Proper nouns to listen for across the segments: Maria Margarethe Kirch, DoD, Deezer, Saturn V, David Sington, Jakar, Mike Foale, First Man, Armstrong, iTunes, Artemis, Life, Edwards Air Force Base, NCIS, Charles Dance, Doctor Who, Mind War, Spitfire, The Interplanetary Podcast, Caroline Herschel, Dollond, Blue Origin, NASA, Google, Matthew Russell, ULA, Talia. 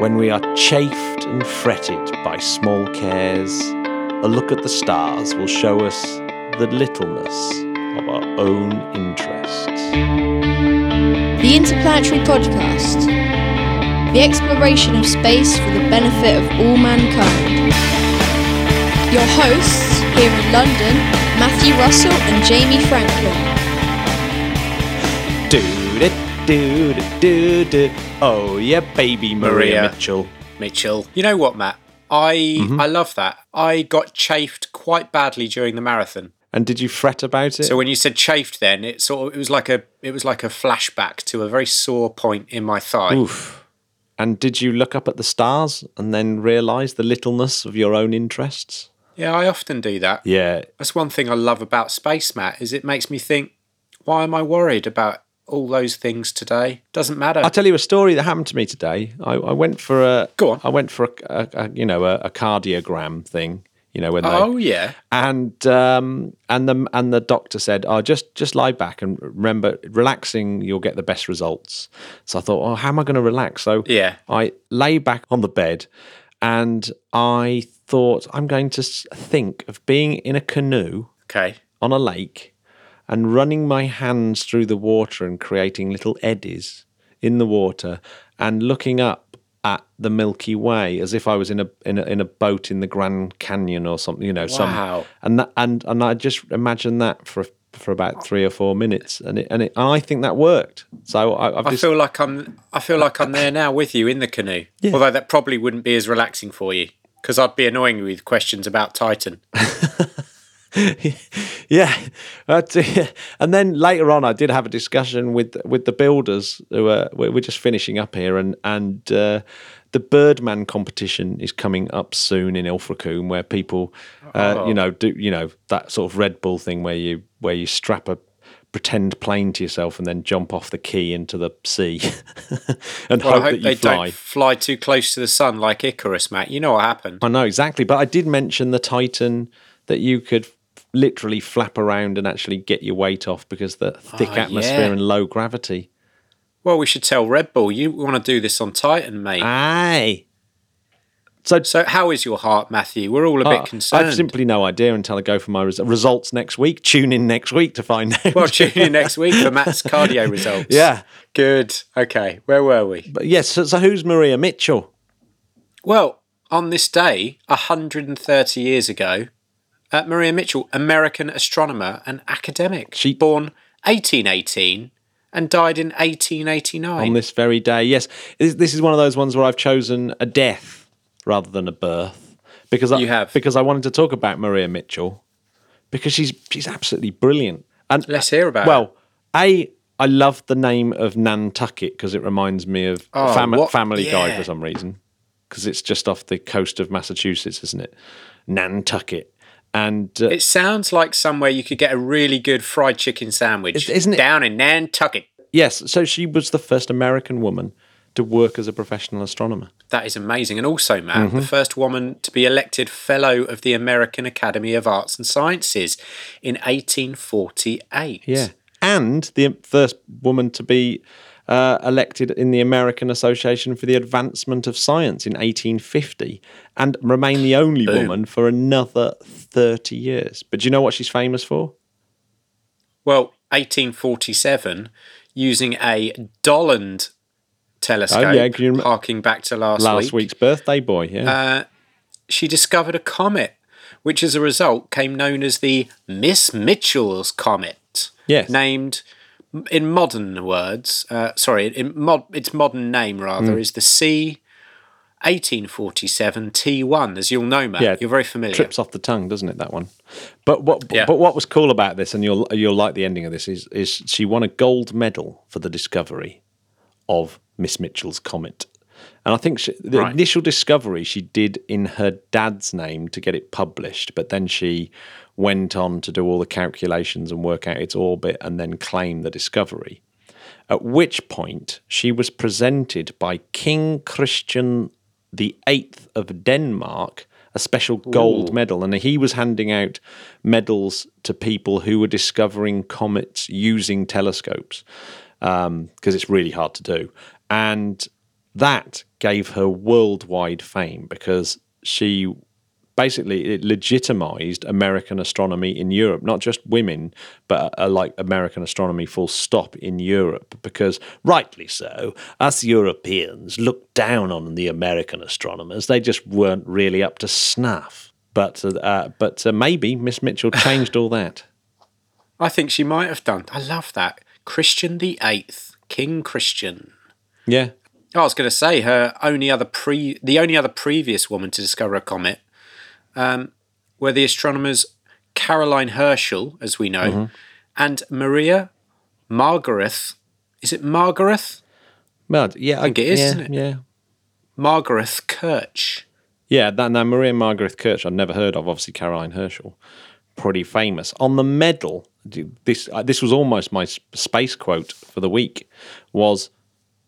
when we are chafed and fretted by small cares, a look at the stars will show us the littleness of our own interests. The Interplanetary Podcast. The exploration of space for the benefit of all mankind. Your hosts, here in London, Matthew Russell and Jamie Franklin. Oh yeah, baby, Maria Mitchell. You know what, Matt? I love that. I got chafed quite badly during the marathon. And did you fret about it? So when you said chafed, then it was like a flashback to a very sore point in my thigh. Oof. And did you look up at the stars and then realise the littleness of your own interests? Yeah, I often do that. Yeah, that's one thing I love about space, Matt. Is it makes me think, why am I worried about all those things today? Doesn't matter. I'll tell you a story that happened to me today. I went for a cardiogram thing. You know when they, and the doctor said, just lie back and remember, relaxing, you'll get the best results. So I thought, how am I going to relax? So I lay back on the bed, and I thought, I'm going to think of being in a canoe, on a lake, and running my hands through the water and creating little eddies in the water, and looking up at the Milky Way as if I was in a boat in the Grand Canyon or something, you know. Wow. And I just imagined that for about 3 or 4 minutes, and I think that worked. So I feel like I'm there now with you in the canoe. Yeah. Although that probably wouldn't be as relaxing for you, because I'd be annoying you with questions about Titan. Yeah, and then later on, I did have a discussion with the builders who we're just finishing up here, and the Birdman competition is coming up soon in Ilfracombe, where people, do that sort of Red Bull thing where you strap a pretend plane to yourself and then jump off the quay into the sea, and hope that you fly. Don't fly too close to the sun like Icarus, Matt. You know what happened? I know exactly, but I did mention the Titan, that you could literally flap around and actually get your weight off because the thick atmosphere and low gravity. Well, we should tell Red Bull, you want to do this on Titan, mate. Aye. So how is your heart, Matthew? We're all a bit concerned. I've simply no idea until I go for my results next week. Tune in next week to find out. Well, tune in next week for Matt's cardio results. Yeah. Good. Okay. Where were we? But yes. So who's Maria Mitchell? Well, on this day, 130 years ago, Maria Mitchell, American astronomer and academic. She born 1818 and died in 1889. On this very day, yes. This is one of those ones where I've chosen a death rather than a birth, because I wanted to talk about Maria Mitchell because she's absolutely brilliant. And let's hear about it. Well, I love the name of Nantucket because it reminds me of Family Guy for some reason, because it's just off the coast of Massachusetts, isn't it? Nantucket. And it sounds like somewhere you could get a really good fried chicken sandwich, isn't it? Down in Nantucket. Yes, so she was the first American woman to work as a professional astronomer. That is amazing. And also, Matt, the first woman to be elected Fellow of the American Academy of Arts and Sciences in 1848. Yeah, and the first woman to be elected in the American Association for the Advancement of Science in 1850, and remained the only woman for another 30 years. But do you know what she's famous for? Well, 1847, using a Dollond telescope, harking back to last week's birthday boy, she discovered a comet, which as a result came known as the Miss Mitchell's Comet, named... In modern words, its modern name rather is the C/1847 T1, as you'll know, Matt. Yeah, you're very familiar. Trips off the tongue, doesn't it? That one. But what was cool about this, and you'll like the ending of this, is she won a gold medal for the discovery of Miss Mitchell's Comet, and I think the initial discovery she did in her dad's name to get it published, but then she went on to do all the calculations and work out its orbit and then claim the discovery, at which point she was presented by King Christian VIII of Denmark a special gold medal, and he was handing out medals to people who were discovering comets using telescopes, because it's really hard to do. And that gave her worldwide fame because she basically, it legitimized American astronomy in Europe, not just women, but like American astronomy full stop in Europe, because rightly so, us Europeans looked down on the American astronomers. They just weren't really up to snuff. But maybe Miss Mitchell changed all that. I think she might have done. I love that. Christian VIII, King Christian. Yeah. I was going to say her only other previous woman to discover a comet were the astronomers Caroline Herschel, as we know, mm-hmm. and Maria Margarethe. Is it Margarethe? Well, yeah, I think it is, isn't it? Yeah. Margarethe Kirch. Yeah, Maria Margarethe Kirch I've never heard of, obviously Caroline Herschel. Pretty famous. On the medal, this was almost my space quote for the week, was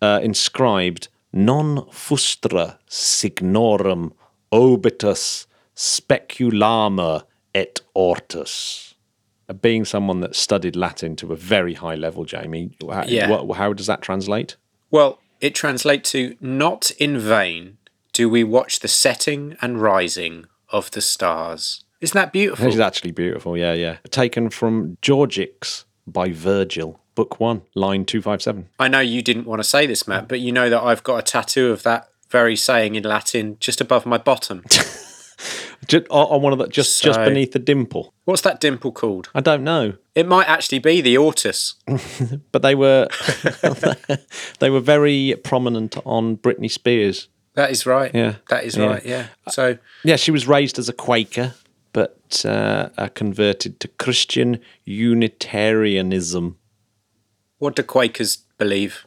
inscribed, non frustra signorum obitus speculama et ortus. Being someone that studied Latin to a very high level, Jamie, how does that translate? Well, it translates to, not in vain do we watch the setting and rising of the stars. Isn't that beautiful? It's actually beautiful, yeah, yeah. Taken from Georgics by Virgil. Book 1, line 257. I know you didn't want to say this, Matt, but you know that I've got a tattoo of that very saying in Latin just above my bottom. Just beneath the dimple. What's that dimple called? I don't know. It might actually be the ortus. But they were very prominent on Britney Spears. That is right. Yeah. That is right, yeah. So yeah, she was raised as a Quaker, but converted to Christian Unitarianism. What do Quakers believe?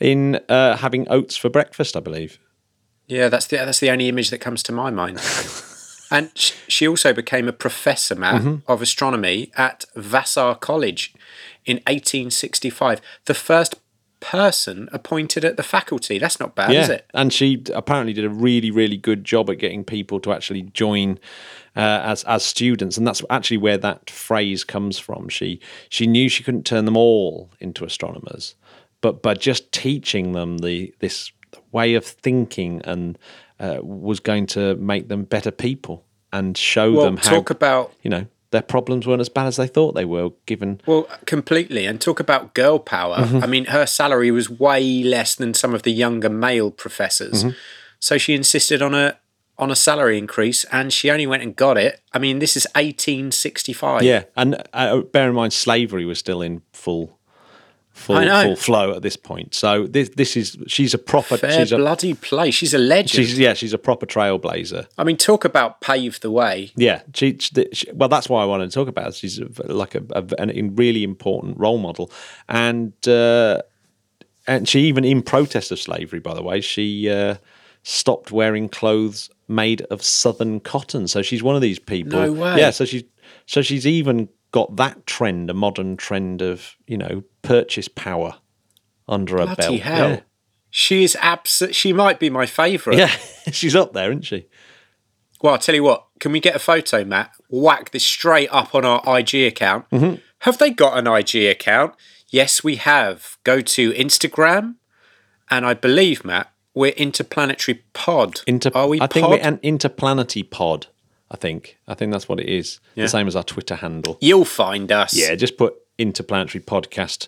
In having oats for breakfast, I believe. Yeah, that's the only image that comes to my mind. And she also became a professor, Matt, mm-hmm. of astronomy at Vassar College in 1865. The first person appointed at the faculty. That's not bad, is it? And she apparently did a really, really good job at getting people to actually join as students, and that's actually where that phrase comes from. She knew she couldn't turn them all into astronomers, but by just teaching them this way of thinking, and was going to make them better people and show them how. Talk about, you know, their problems weren't as bad as they thought they were, given... Well, completely. And talk about girl power. Mm-hmm. I mean, her salary was way less than some of the younger male professors. Mm-hmm. So she insisted on a salary increase, and she only went and got it. I mean, this is 1865. Yeah, and bear in mind, slavery was still in full flow at this point. So this is, she's a proper... bloody play. She's a legend. She's a proper trailblazer. I mean, talk about pave the way. Yeah. Well, that's why I wanted to talk about her. She's like a really important role model. And she even, in protest of slavery, by the way, she stopped wearing clothes made of southern cotton. So she's one of these people. No way. Yeah, so she's even got that trend, a modern trend of, you know, purchase power under a belt. Bloody hell. Yeah. She might be my favourite. Yeah, she's up there, isn't she? Well, I'll tell you what, can we get a photo, Matt? Whack this straight up on our IG account. Mm-hmm. Have they got an IG account? Yes, we have. Go to Instagram, and I believe, Matt, we're Interplanetary Pod. Are we pod? I think we're an Interplanetary Pod. I think that's what it is. Yeah. The same as our Twitter handle. You'll find us. Yeah, just put Interplanetary Podcast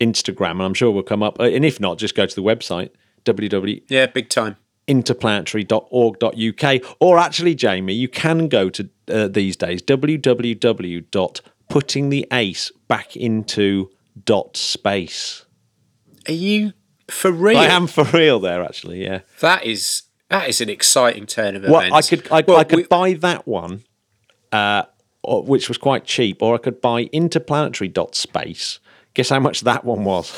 Instagram, and I'm sure we'll come up. And if not, just go to the website, www.interplanetary.org.uk. Or actually, Jamie, you can go to these days, www.puttingtheacebackinto.space. Are you for real? I am for real there, actually, yeah. That is an exciting turn of events. I could buy that one, which was quite cheap, or I could buy interplanetary.space. Guess how much that one was?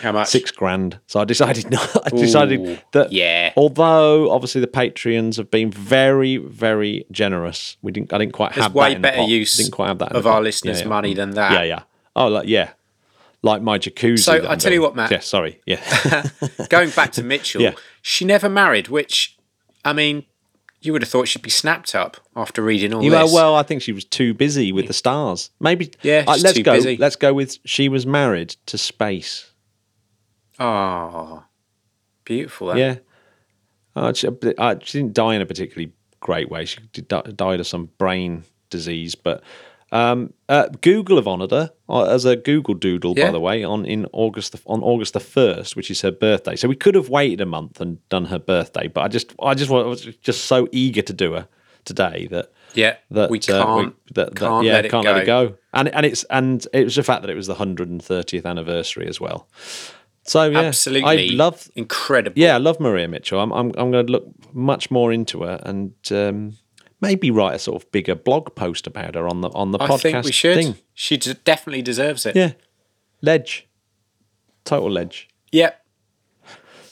How much? $6,000. So I decided not. I decided that. Yeah. Although obviously the Patreons have been very, very generous, I didn't quite have that in the pot. There's way better use of our listeners' money than that. Yeah, yeah. Oh, like my jacuzzi. So I tell you what, Matt. Yeah, sorry. Yeah. Going back to Mitchell, she never married, which, I mean, you would have thought she'd be snapped up after reading all this. Well, I think she was too busy with the stars. Maybe. Yeah, let's go with she was married to space. Ah, beautiful. That. Yeah. She didn't die in a particularly great way. She died of some brain disease, but Google have honoured her as a Google Doodle, by the way, on August the 1st, which is her birthday. So we could have waited a month and done her birthday, but I was just so eager to do her today that we can't let it go. And it was the fact that it was the 130th anniversary as well. So yeah, absolutely, incredible. Yeah, I love Maria Mitchell. I'm going to look much more into her and maybe write a sort of bigger blog post about her on the podcast. I think we should. She definitely deserves it. Yeah, ledge, total ledge. Yep.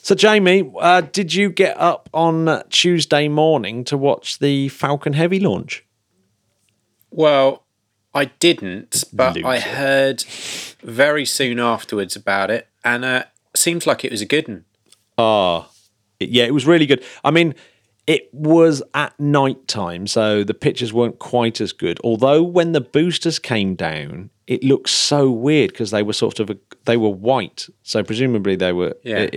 So, Jamie, did you get up on Tuesday morning to watch the Falcon Heavy launch? Well, I didn't, but I heard very soon afterwards about it, and seems like it was a good one. Oh, yeah, it was really good. I mean, it was at night time, so the pictures weren't quite as good. Although when the boosters came down, it looked so weird because they were sort of white, so presumably they were. Yeah.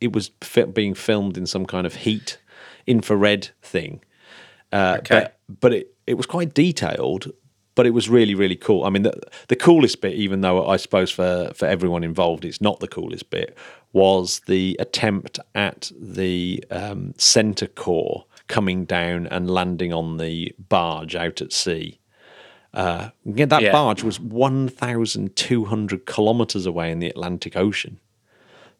It was being filmed in some kind of heat infrared thing. But it was quite detailed, but it was really, really cool. I mean, the coolest bit, even though I suppose for everyone involved it's not the coolest bit, was the attempt at the centre core coming down and landing on the barge out at sea. Barge was 1,200 kilometres away in the Atlantic Ocean.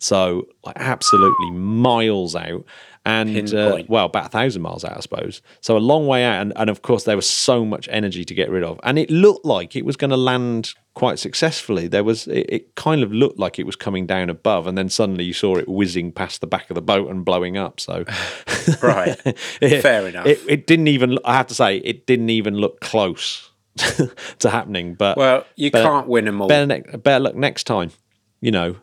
So, absolutely miles out, and about 1,000 miles out, I suppose. So a long way out, and of course there was so much energy to get rid of, and it looked like it was going to land quite successfully. It kind of looked like it was coming down above, and then suddenly you saw it whizzing past the back of the boat and blowing up. So, right, fair enough. It didn't even. I have to say, it didn't even look close to happening. But you can't win them all. Better luck next time, you know.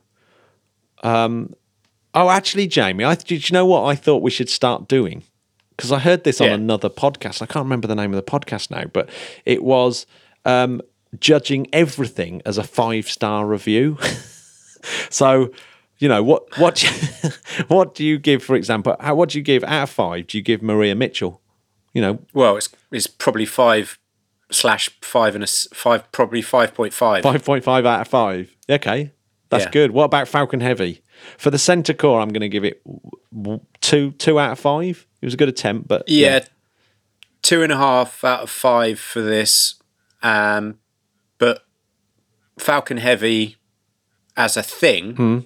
Actually, Jamie, did you know what I thought we should start doing? Because I heard this on another podcast. I can't remember the name of the podcast now, but it was judging everything as a 5-star review. So, you know, what do you give, for example? What do you give out of 5? Do you give Maria Mitchell? You know, well, it's probably 5.5. 5.5 out of 5. Okay. That's good. What about Falcon Heavy? For the centre core, I'm going to give it 2 out of 5. It was a good attempt, but... Yeah, 2.5 out of 5 for this. But Falcon Heavy as a thing,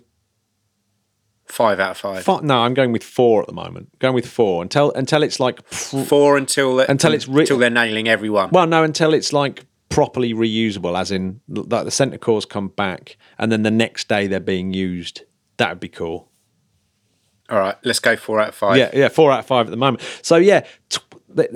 5 out of 5. No, I'm going with 4 at the moment. Going with 4 until it's like... 4 until they're nailing everyone. Well, no, until it's like... properly reusable, as in like the centre cores come back and then the next day they're being used. That would be cool. All right, let's go 4 out of 5. 4 out of 5 at the moment. So yeah,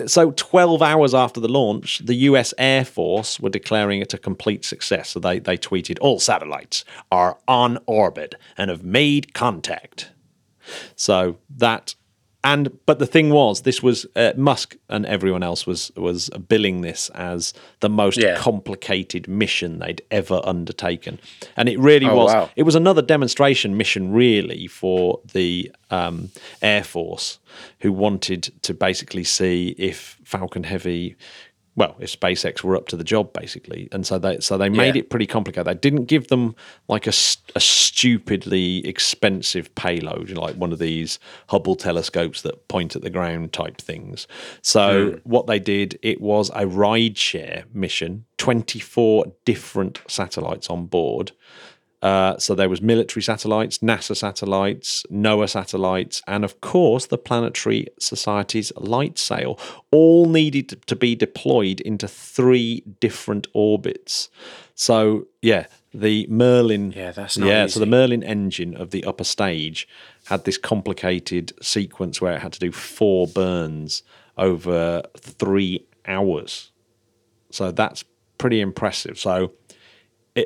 so 12 hours after the launch, the US Air Force were declaring it a complete success. So they tweeted, all satellites are on orbit and have made contact. So that... But the thing was, this was Musk and everyone else was billing this as the most complicated mission they'd ever undertaken, and it really was. Wow. It was another demonstration mission, really, for the Air Force, who wanted to basically see if Falcon Heavy, if SpaceX were up to the job, basically, and so they made it pretty complicated. They didn't give them like a stupidly expensive payload, like one of these Hubble telescopes that point at the ground type things. So what they did, it was a rideshare mission, 24 different satellites on board. So there was military satellites, NASA satellites, NOAA satellites, and of course the Planetary Society's light sail, all needed to be deployed into 3 different orbits. So the Merlin, easy. So the Merlin engine of the upper stage had this complicated sequence where it had to do 4 burns over 3 hours. So that's pretty impressive. So.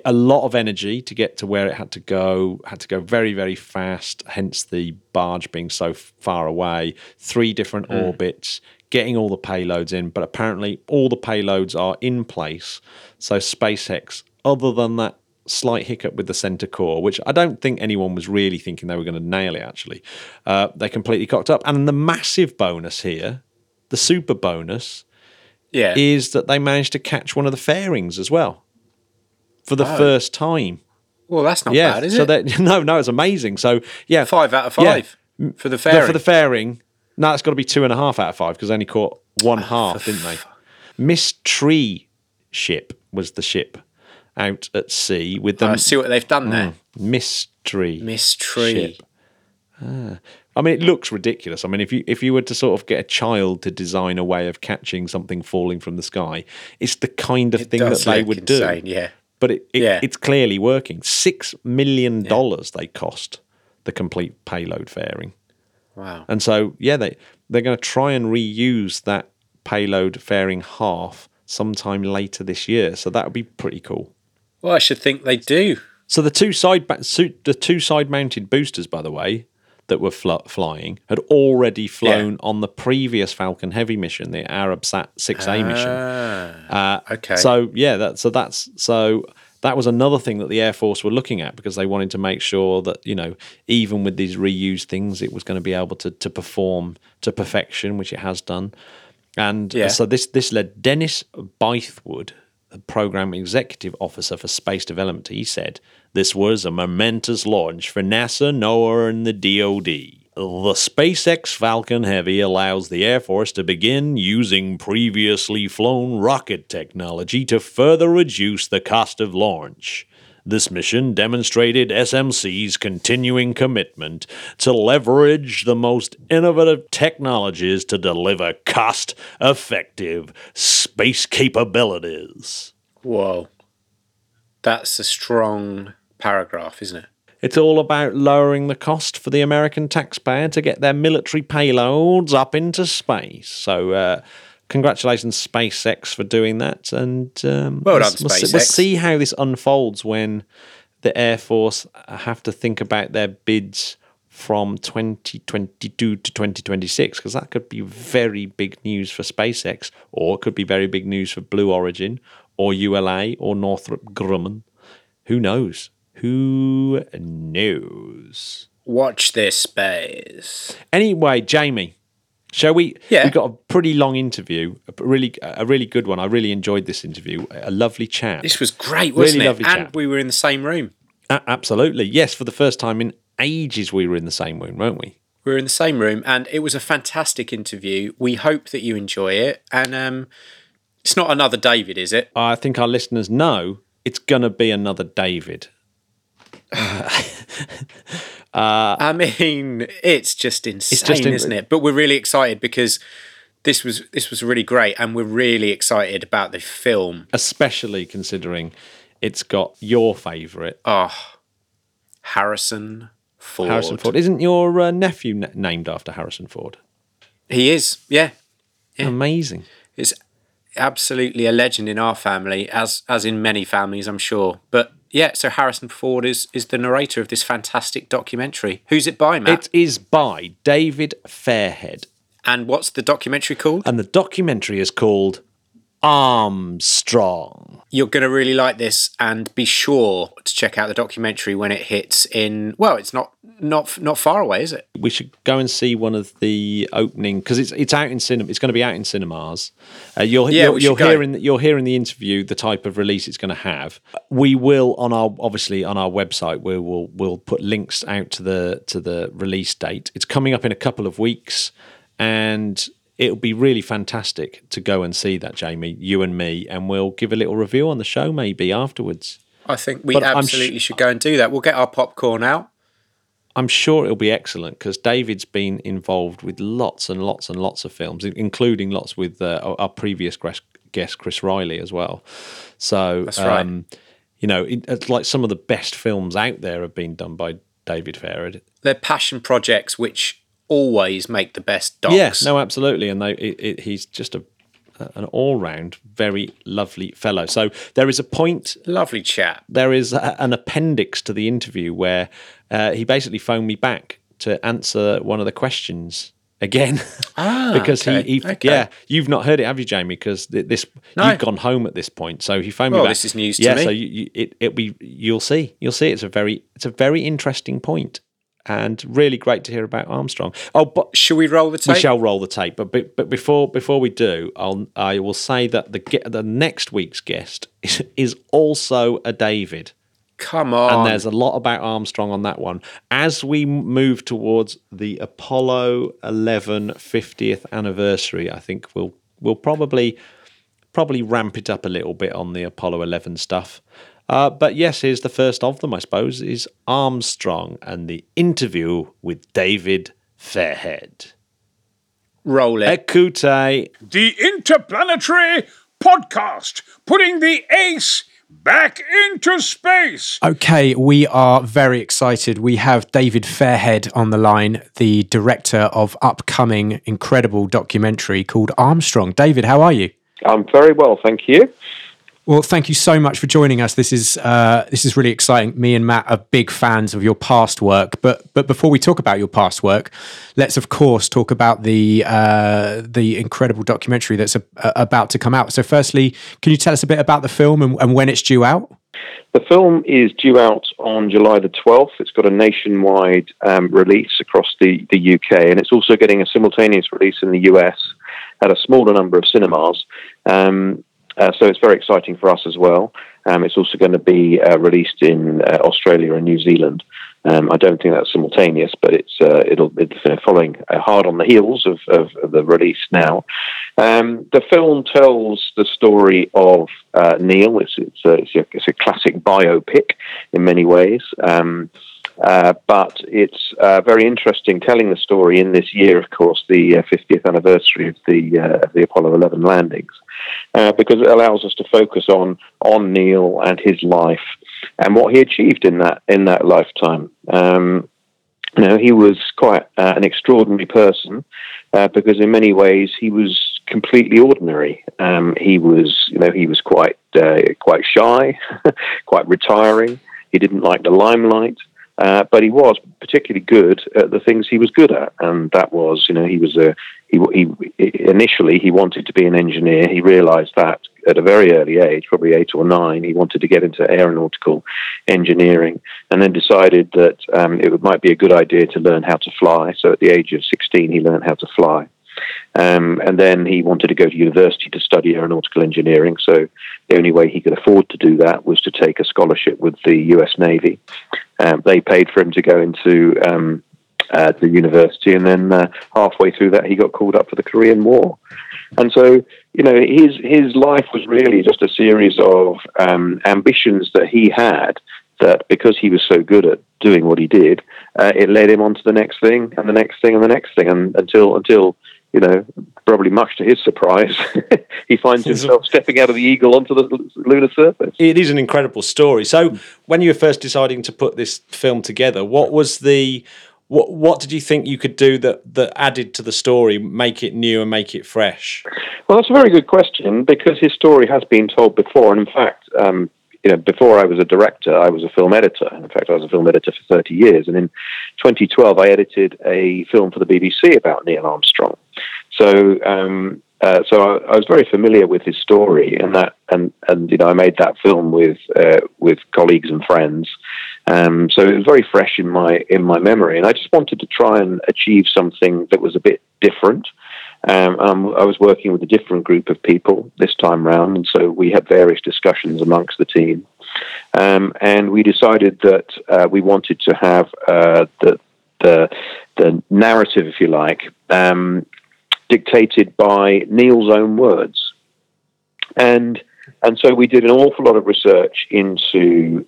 A lot of energy to get to where it had to go very, very fast, hence the barge being so far away, 3 different orbits, getting all the payloads in, but apparently all the payloads are in place. So SpaceX, other than that slight hiccup with the center core, which I don't think anyone was really thinking they were going to nail it, actually. They completely cocked up. And the massive bonus here, the super bonus, is that they managed to catch one of the fairings as well for the first time. Well, that's not bad, is it? No, it's amazing. So, 5 out of 5 for the fairing. No, for the fairing. No, it's got to be 2.5 out of 5 because they only caught one half, didn't they? Miss Tree ship was the ship out at sea with them. I see what they've done there. Miss Tree ship. I mean, it looks ridiculous. I mean, if you were to sort of get a child to design a way of catching something falling from the sky, it's the kind of thing that they would do. Yeah, but it's clearly working. $6 million they cost the complete payload fairing. Wow. And so, they're going to try and reuse that payload fairing half sometime later this year. So that would be pretty cool. Well, I should think they do. So the two side-mounted boosters, by the way, that were flying had already flown on the previous Falcon Heavy mission, the Arab Sat 6A mission. Okay. That was another thing that the Air Force were looking at because they wanted to make sure that, even with these reused things, it was going to be able to perform to perfection, which it has done. And so this led Dennis Bythewood, the Program Executive Officer for Space Development. He said, "This was a momentous launch for NASA, NOAA, and the DoD. The SpaceX Falcon Heavy allows the Air Force to begin using previously flown rocket technology to further reduce the cost of launch. This mission demonstrated SMC's continuing commitment to leverage the most innovative technologies to deliver cost-effective space capabilities." Whoa. That's a strong paragraph, isn't it? It's all about lowering the cost for the American taxpayer to get their military payloads up into space. So congratulations, SpaceX, for doing that. And well done, SpaceX. We'll see how this unfolds when the Air Force have to think about their bids from 2022 to 2026, because that could be very big news for SpaceX, or it could be very big news for Blue Origin or ULA or Northrop Grumman. Who knows? Who knows? Watch this space. Anyway, Jamie, shall we? Yeah. We got a pretty long interview, a really good one. I really enjoyed this interview. A lovely chat. This was great, wasn't it? Lovely chat. And we were in the same room. Absolutely. Yes, for the first time in ages we were in the same room, weren't we? We were in the same room, and it was a fantastic interview. We hope that you enjoy it. And it's not another David, is it? I think our listeners know it's going to be another David. I mean, it's just insane, isn't it? But we're really excited because this was really great, and we're really excited about the film, especially considering it's got your favourite, Harrison Ford. Harrison Ford. Isn't your nephew named after Harrison Ford? He is. Yeah. Amazing. It's absolutely a legend in our family, as in many families, I'm sure, but. Yeah, so Harrison Ford is the narrator of this fantastic documentary. Who's it by, Matt? It is by David Fairhead. And what's the documentary called? And the documentary is called Armstrong. You're going to really like this, and be sure to check out the documentary when it hits in... Well, it's not far away, is it? We should go and see one of the opening, because it's out in cinema. It's going to be out in cinemas. You'll hear in the interview the type of release it's going to have. We will on our website we'll put links out to the release date. It's coming up in a couple of weeks, and it'll be really fantastic to go and see that, Jamie, you and me, and we'll give a little review on the show maybe afterwards. I think we should go and do that. We'll get our popcorn out. I'm sure it'll be excellent because David's been involved with lots and lots and lots of films, including lots with our previous guest, Chris Riley, as well. So, that's right. It's like some of the best films out there have been done by David Fairhead. They're passion projects which always make the best docs. Yes, no, absolutely. And he's just an all-round very lovely fellow. So there is a point... Lovely chap. There is an appendix to the interview where he basically phoned me back to answer one of the questions again. Because he yeah, you've not heard it, have you, Jamie? Because this you've gone home at this point, so he phoned me back. This is news to me. So you'll see. It's a very interesting point, and really great to hear about Armstrong. Oh, but shall we roll the tape? We shall roll the tape. But before we do, I will say that the next week's guest is also a David. Come on. And there's a lot about Armstrong on that one. As we move towards the Apollo 11 50th anniversary, I think we'll probably ramp it up a little bit on the Apollo 11 stuff. But yes, here's the first of them, I suppose, is Armstrong and the interview with David Fairhead. Roll it. Écoutez. The Interplanetary Podcast, putting the ace back into space. Okay, we are very excited. We have David Fairhead on the line, the director of upcoming incredible documentary called Armstrong. David, how are you? I'm very well, thank you. Well, thank you so much for joining us. This is really exciting. Me and Matt are big fans of your past work, but before we talk about your past work, let's of course talk about the incredible documentary that's about to come out. So, firstly, can you tell us a bit about the film and when it's due out? The film is due out on July the 12th. It's got a nationwide release across the UK, and it's also getting a simultaneous release in the US at a smaller number of cinemas. So it's very exciting for us as well. It's also going to be released in Australia and New Zealand. I don't think that's simultaneous, but it's following hard on the heels of the release now. The film tells the story of Neil. It's a classic biopic in many ways, but it's very interesting telling the story in this year, of course, the 50th anniversary of the Apollo 11 landings, because it allows us to focus on Neil and his life and what he achieved in that lifetime. He was quite an extraordinary person, because in many ways he was completely ordinary. He was quite shy, quite retiring. He didn't like the limelight. But he was particularly good at the things he was good at, and that was, initially he wanted to be an engineer. He realised that at a very early age, probably 8 or 9, he wanted to get into aeronautical engineering, and then decided that it might be a good idea to learn how to fly. So at the age of 16, he learned how to fly. And then he wanted to go to university to study aeronautical engineering. So the only way he could afford to do that was to take a scholarship with the U.S. Navy. They paid for him to go into the university, and then halfway through that, he got called up for the Korean War. And so, his life was really just a series of ambitions that he had, that because he was so good at doing what he did, it led him on to the next thing and the next thing and the next thing, and until probably much to his surprise, he finds himself stepping out of the Eagle onto the lunar surface. It is an incredible story. So when you were first deciding to put this film together, what did you think you could do that added to the story, make it new and make it fresh? Well, that's a very good question, because his story has been told before. And in fact, before I was a director, I was a film editor. In fact, I was a film editor for 30 years. And in 2012, I edited a film for the BBC about Neil Armstrong. So, I was very familiar with his story, and I made that film with colleagues and friends. So it was very fresh in my memory, and I just wanted to try and achieve something that was a bit different. I was working with a different group of people this time round, and so we had various discussions amongst the team. And we decided that we wanted to have the narrative, if you like, dictated by Neil's own words. And so we did an awful lot of research into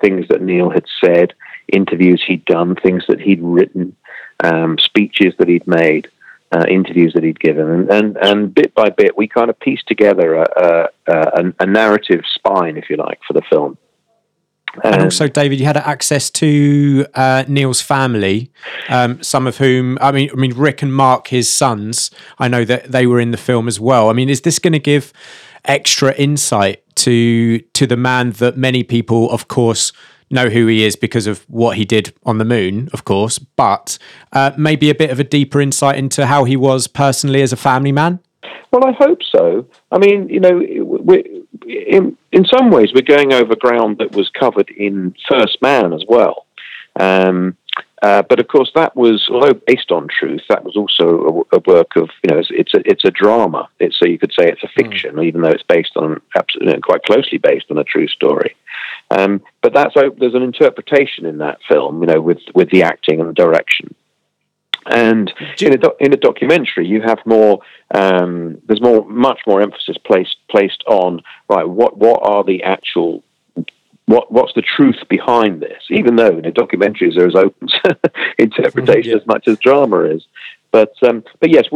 things that Neil had said, interviews he'd done, things that he'd written, speeches that he'd made, interviews that he'd given, and bit by bit we kind of pieced together a narrative spine, if you like, for the film. And also, David, you had access to Neil's family, some of whom, I mean, Rick and Mark, his sons, I know that they were in the film as well. I mean, is this going to give extra insight to the man that many people, of course, know who he is because of what he did on the moon, of course, but maybe a bit of a deeper insight into how he was personally as a family man? Well, I hope so. I mean, you know, in some ways we're going over ground that was covered in First Man as well. But of course, that was, although based on truth, that was also a work of, you know, it's a drama. So you could say it's a fiction, even though it's based on, absolutely, quite closely based on a true story. But there's an interpretation in that film, you know, with the acting and the direction. And in a documentary, you have more. There's much more emphasis placed on what are the actual. What's the truth behind this? Even though in documentaries there is open interpretation as much as drama is, but yes,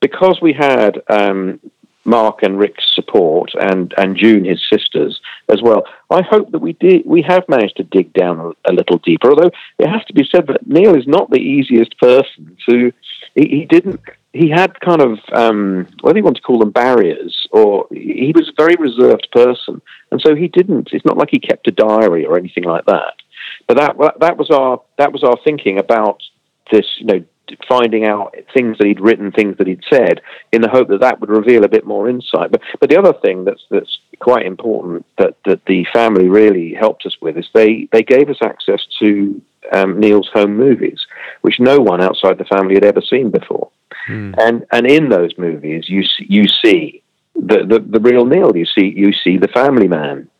because we had Mark and Rick's support and June, his sisters, as well. I hope that we have managed to dig down a little deeper. Although it has to be said that Neil is not the easiest person to. He had kind of, whether you want to call them barriers, or he was a very reserved person. And so it's not like he kept a diary or anything like that. But that was our thinking about this, you know, finding out things that he'd written, things that he'd said, in the hope that would reveal a bit more insight. But the other thing that's quite important that the family really helped us with is they gave us access to Neil's home movies, which no one outside the family had ever seen before. And in those movies, you see the real Neil. You see the family man.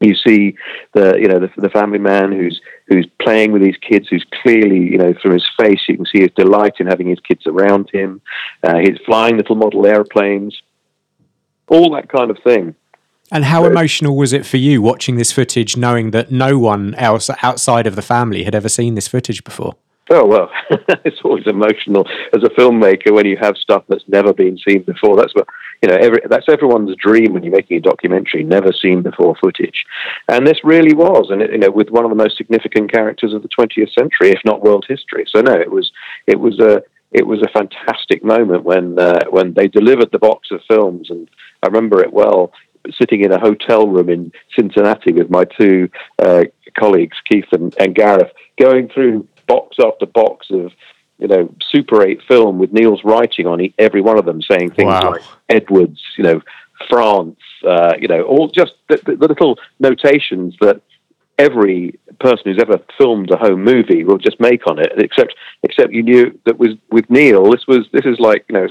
You see the family man who's playing with his kids, who's clearly, you know, through his face you can see his delight in having his kids around him. He's flying little model airplanes, all that kind of thing. And how emotional was it for you watching this footage, knowing that no one else outside of the family had ever seen this footage before? Oh, well, it's always emotional as a filmmaker when you have stuff that's never been seen before. That's what, you know, that's everyone's dream when you're making a documentary, never seen before footage. And this really was, and it, you know, with one of the most significant characters of the 20th century, if not world history. So no, it was a fantastic moment when they delivered the box of films, and I remember it well, sitting in a hotel room in Cincinnati with my two colleagues, Keith and Gareth, going through box after box of, you know, Super 8 film with Neil's writing on every one of them, saying things like Edwards, you know, France, you know, all just the little notations that every person who's ever filmed a home movie will just make on it. Except you knew that with Neil, this is like, you know,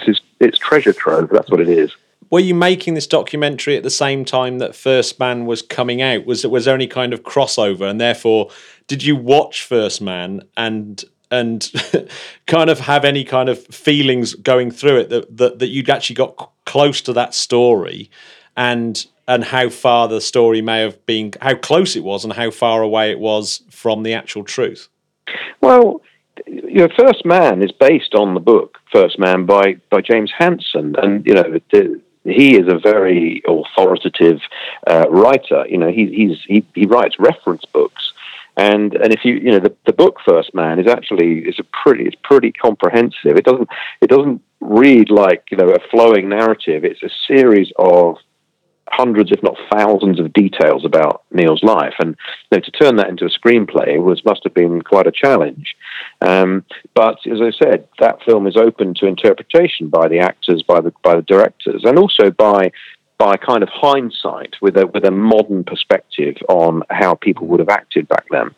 it's treasure trove. That's what it is. Were you making this documentary at the same time that First Man was coming out? Was there any kind of crossover, and therefore did you watch First Man and kind of have any kind of feelings going through it that you'd actually got close to that story, and how far the story may have been, how close it was and how far away it was from the actual truth? Well, you know, First Man is based on the book First Man by James Hansen, and you know he is a very authoritative writer. You know, he writes reference books, and if you know the book First Man is actually it's pretty comprehensive. It doesn't read like, you know, a flowing narrative. It's a series of hundreds, if not thousands, of details about Neil's life, and you know, to turn that into a screenplay must have been quite a challenge. But as I said, that film is open to interpretation by the actors, by the directors, and also by kind of hindsight with a modern perspective on how people would have acted back then.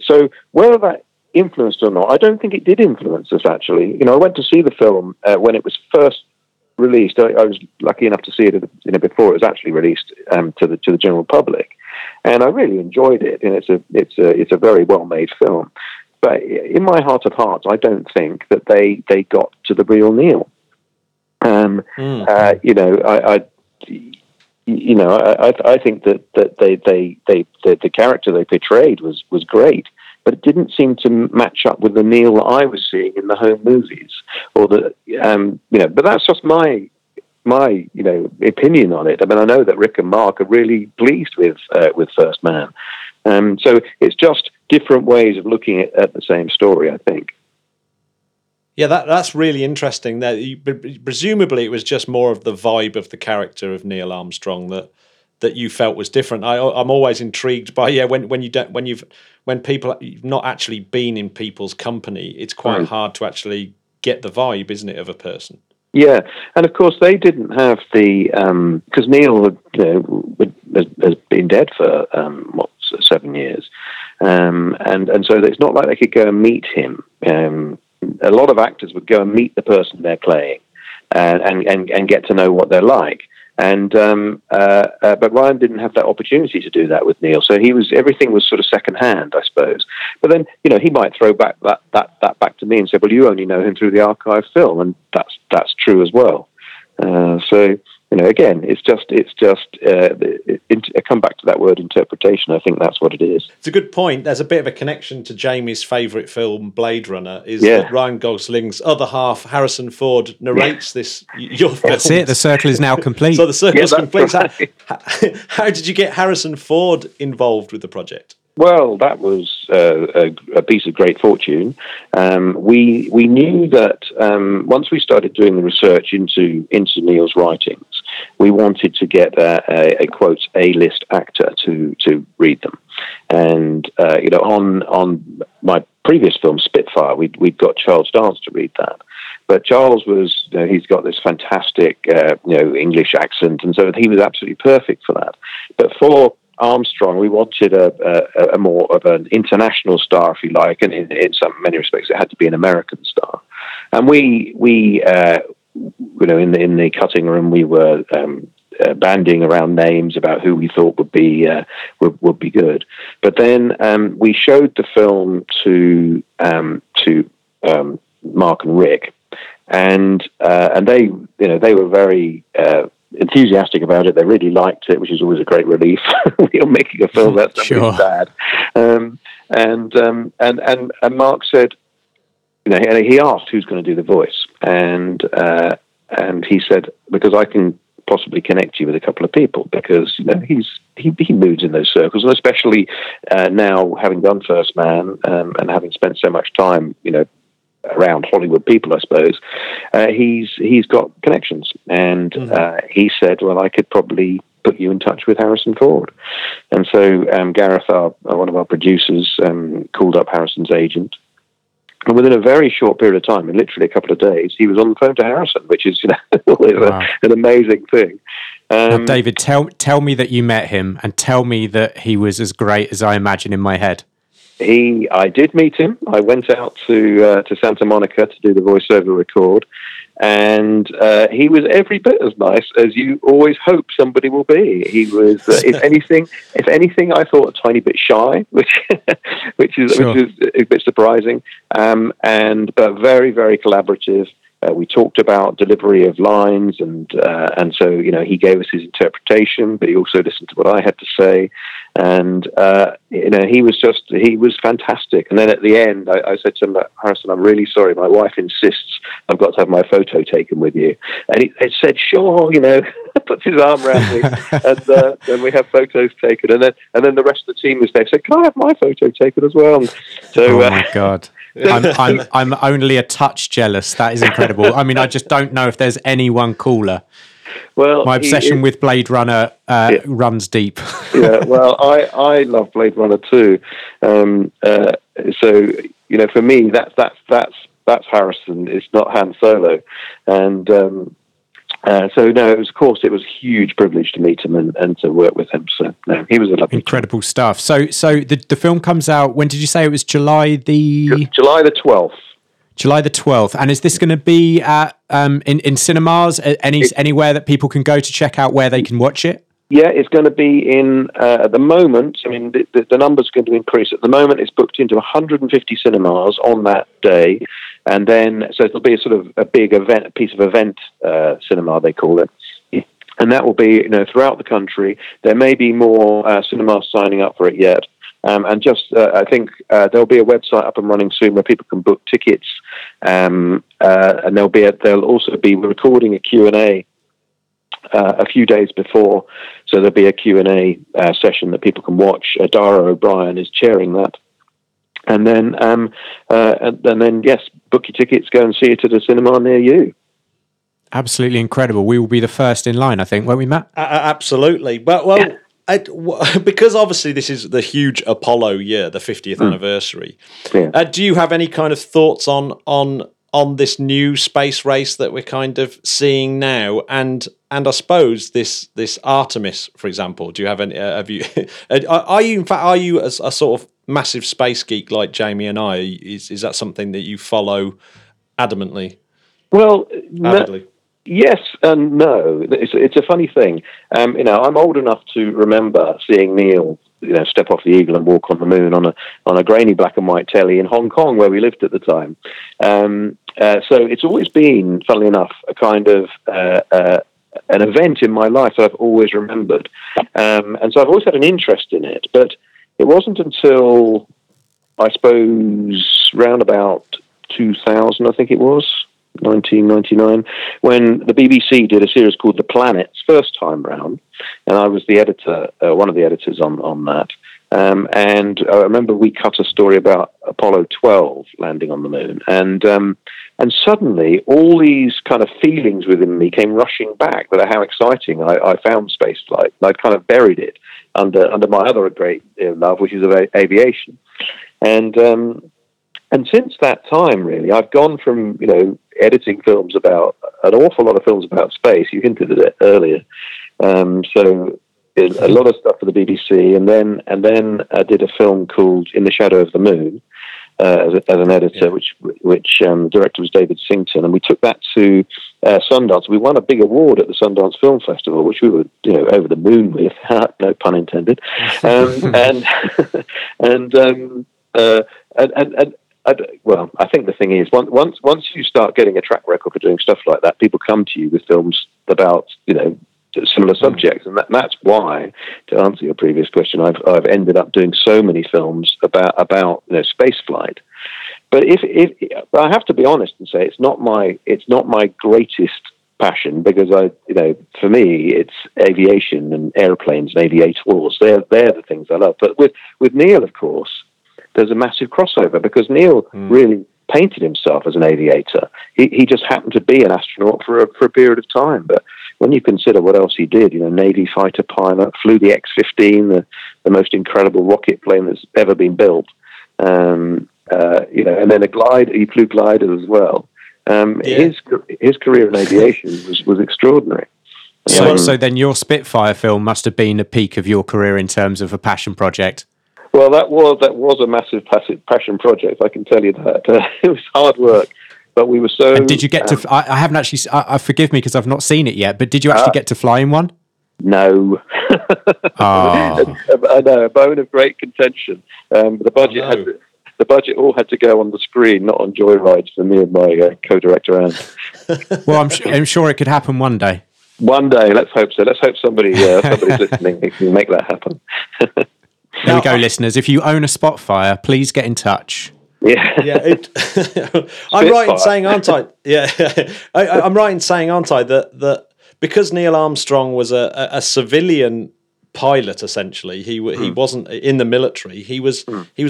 So whether that influenced or not, I don't think it did influence us. Actually, you know, I went to see the film when it was first released. I was lucky enough to see it, you know, before it was actually released to the general public, and I really enjoyed it. And it's a very well made film. But in my heart of hearts, I don't think that they got to the real Neil. You know, I think that they the character they portrayed was great, but it didn't seem to match up with the Neil that I was seeing in the home movies, or the, you know, but that's just my, you know, opinion on it. I mean, I know that Rick and Mark are really pleased with First Man. So it's just different ways of looking at the same story, I think. Yeah, that's really interesting. That presumably it was just more of the vibe of the character of Neil Armstrong that that you felt was different. I'm always intrigued by when people you've not actually been in people's company, it's quite hard to actually get the vibe, isn't it, of a person? Yeah, and of course they didn't have the because Neil has been dead for 7 years, and so it's not like they could go and meet him. A lot of actors would go and meet the person they're playing, and get to know what they're like. And but Ryan didn't have that opportunity to do that with Neil, so everything was sort of secondhand, I suppose. But then, he might throw back that back to me and say, "Well, you only know him through the archive film," and that's true as well. Again, I come back to that word interpretation. I think that's what it is. It's a good point. There's a bit of a connection to Jamie's favourite film, Blade Runner, that Ryan Gosling's other half, Harrison Ford, narrates this. Your film. That's it. The circle is now complete. So the circle's complete. Right. How did you get Harrison Ford involved with the project? Well, that was a piece of great fortune. We knew that once we started doing the research into Neil's writings, we wanted to get a quote A-list actor to read them. And on my previous film Spitfire, we'd got Charles Dance to read that. But Charles was, he's got this fantastic English accent, and so he was absolutely perfect for that. But for Armstrong, we wanted a more of an international star, if you like, and in many respects, it had to be an American star. And we in the cutting room, we were bandying around names about who we thought would be good. But then we showed the film to Mark and Rick, and they they were very enthusiastic about it. They really liked it, which is always a great relief. You're making a film that's something bad. And Mark said, he asked who's going to do the voice, and he said, because I can possibly connect you with a couple of people, because he moves in those circles, and especially now, having done First Man and having spent so much time around Hollywood people, I suppose, he's got connections, and he said, "Well, I could probably put you in touch with Harrison Ford." And so Gareth, one of our producers, called up Harrison's agent, and within a very short period of time, in literally a couple of days, he was on the phone to Harrison, which is an amazing thing. Now, David, tell me that you met him, and tell me that he was as great as I imagine in my head. I did meet him. I went out to Santa Monica to do the voiceover record, and he was every bit as nice as you always hope somebody will be. He was, if anything, I thought a tiny bit shy, which is a bit surprising. But very, very collaborative. We talked about delivery of lines, and so he gave us his interpretation, but he also listened to what I had to say, and he was fantastic. And then at the end, I said to him, "Harrison, I'm really sorry. My wife insists I've got to have my photo taken with you," and he said, "Sure," puts his arm around me, and then we have photos taken, and then the rest of the team was there. Said, "Can I have my photo taken as well?" And so, oh my God. I'm only a touch jealous. That is incredible. I mean, I just don't know if there's anyone cooler. Well, my obsession with Blade Runner runs deep. Yeah, well, I love Blade Runner too. For me, that's Harrison. It's not Han Solo, and it was a huge privilege to meet him and to work with him. So no, he was a lovely incredible kid. Stuff. So the film comes out, when did you say it was? July the 12th. July the 12th. And is this going to be at in cinemas? Anywhere that people can go to check out where they can watch it? Yeah, it's going to be in, at the moment, I mean, the number's going to increase. At the moment, it's booked into 150 cinemas on that day. And then, so it'll be a sort of a big event, a piece of event cinema, they call it. And that will be, throughout the country. There may be more cinemas signing up for it yet. I think there'll be a website up and running soon where people can book tickets. And there'll also be, we're recording a Q&A a few days before, so there'll be a Q&A session that people can watch. Dara O'Brien is chairing that, and then yes, book your tickets, go and see it at a cinema near you. absolutely incredible. We will be the first in line, I think, won't we, Matt? Absolutely. But, well, yeah. Because obviously this is the huge Apollo year, the 50th anniversary. Yeah. Do you have any kind of thoughts on this new space race that we're kind of seeing now, and I suppose this Artemis, for example? Do you have any? Have you? Are you a sort of massive space geek like Jamie and I? Is that something that you follow adamantly? Well, adamantly. Yes and no. It's a funny thing. I'm old enough to remember seeing Neil, step off the Eagle and walk on the moon on a grainy black and white telly in Hong Kong, where we lived at the time. So it's always been, funnily enough, a kind of an event in my life that I've always remembered, and so I've always had an interest in it. But it wasn't until, I suppose, round about 2000, I think it was, 1999, when the BBC did a series called The Planets, first time round, and I was the editor, one of the editors on that. And I remember we cut a story about Apollo 12 landing on the moon, and suddenly all these kind of feelings within me came rushing back about how exciting I found spaceflight. I'd kind of buried it under my other great love, which is aviation, and since that time, really, I've gone from editing films about an awful lot of films about space. You hinted at it earlier, so. A lot of stuff for the BBC, and then I did a film called In the Shadow of the Moon as an editor, which director was David Sington, and we took that to Sundance. We won a big award at the Sundance Film Festival, which we were over the moon with, no pun intended, Well, I think the thing is, once you start getting a track record for doing stuff like that, people come to you with films about similar subjects, and that's why, to answer your previous question, I've ended up doing so many films about space flight. But if I have to be honest and say it's not my greatest passion, because for me it's aviation and airplanes and aviators. They're the things I love. But with Neil, of course, there's a massive crossover, because Neil really painted himself as an aviator. He just happened to be an astronaut for a period of time, but when you consider what else he did, Navy fighter pilot, flew the X-15, the most incredible rocket plane that's ever been built, and then he flew gliders as well. His career in aviation was extraordinary. So then your Spitfire film must have been a peak of your career in terms of a passion project. Well, that was a massive passion project, I can tell you that. It was hard work. But we were so... And did you get to... I haven't actually... forgive me because I've not seen it yet, but did you actually get to fly in one? No. I know, a bone of great contention. The budget all had to go on the screen, not on joyrides for me and my co-director, Anne. Well, I'm sure it could happen one day. One day, let's hope so. Let's hope somebody's listening can make that happen. There we go, listeners. If you own a Spitfire, please get in touch. I'm right in saying, aren't I? Yeah, I'm right in saying, aren't I? That because Neil Armstrong was a civilian pilot, essentially, he wasn't in the military. He was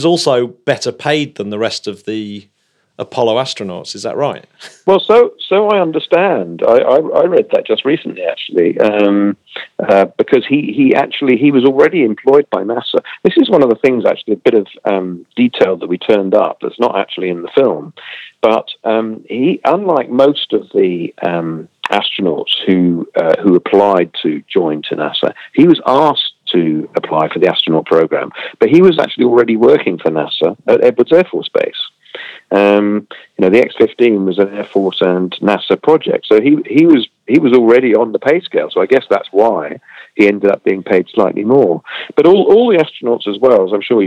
also better paid than the rest of the Apollo astronauts. Is that right? Well, so I understand. I read that just recently, actually, because he was already employed by NASA. This is one of the things, actually, a bit of detail that we turned up that's not actually in the film. But he, unlike most of the astronauts who applied to join to NASA, he was asked to apply for the astronaut program. But he was actually already working for NASA at Edwards Air Force Base. The X-15 was an Air Force and NASA project, so he was already on the pay scale. So I guess that's why he ended up being paid slightly more. But all the astronauts, as well, as I'm sure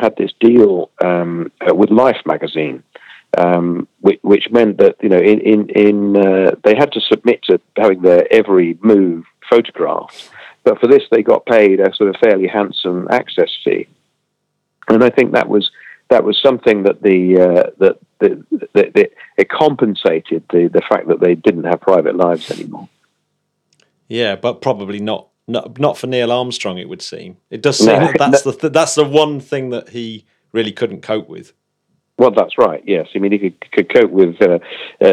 had this deal with Life magazine, which meant that they had to submit to having their every move photographed. But for this, they got paid a sort of fairly handsome access fee, and I think that was. That was something that it compensated the fact that they didn't have private lives anymore. Yeah, but probably not for Neil Armstrong. It would seem. It does seem that's the one thing that he really couldn't cope with. Well, that's right, yes. I mean, he could cope with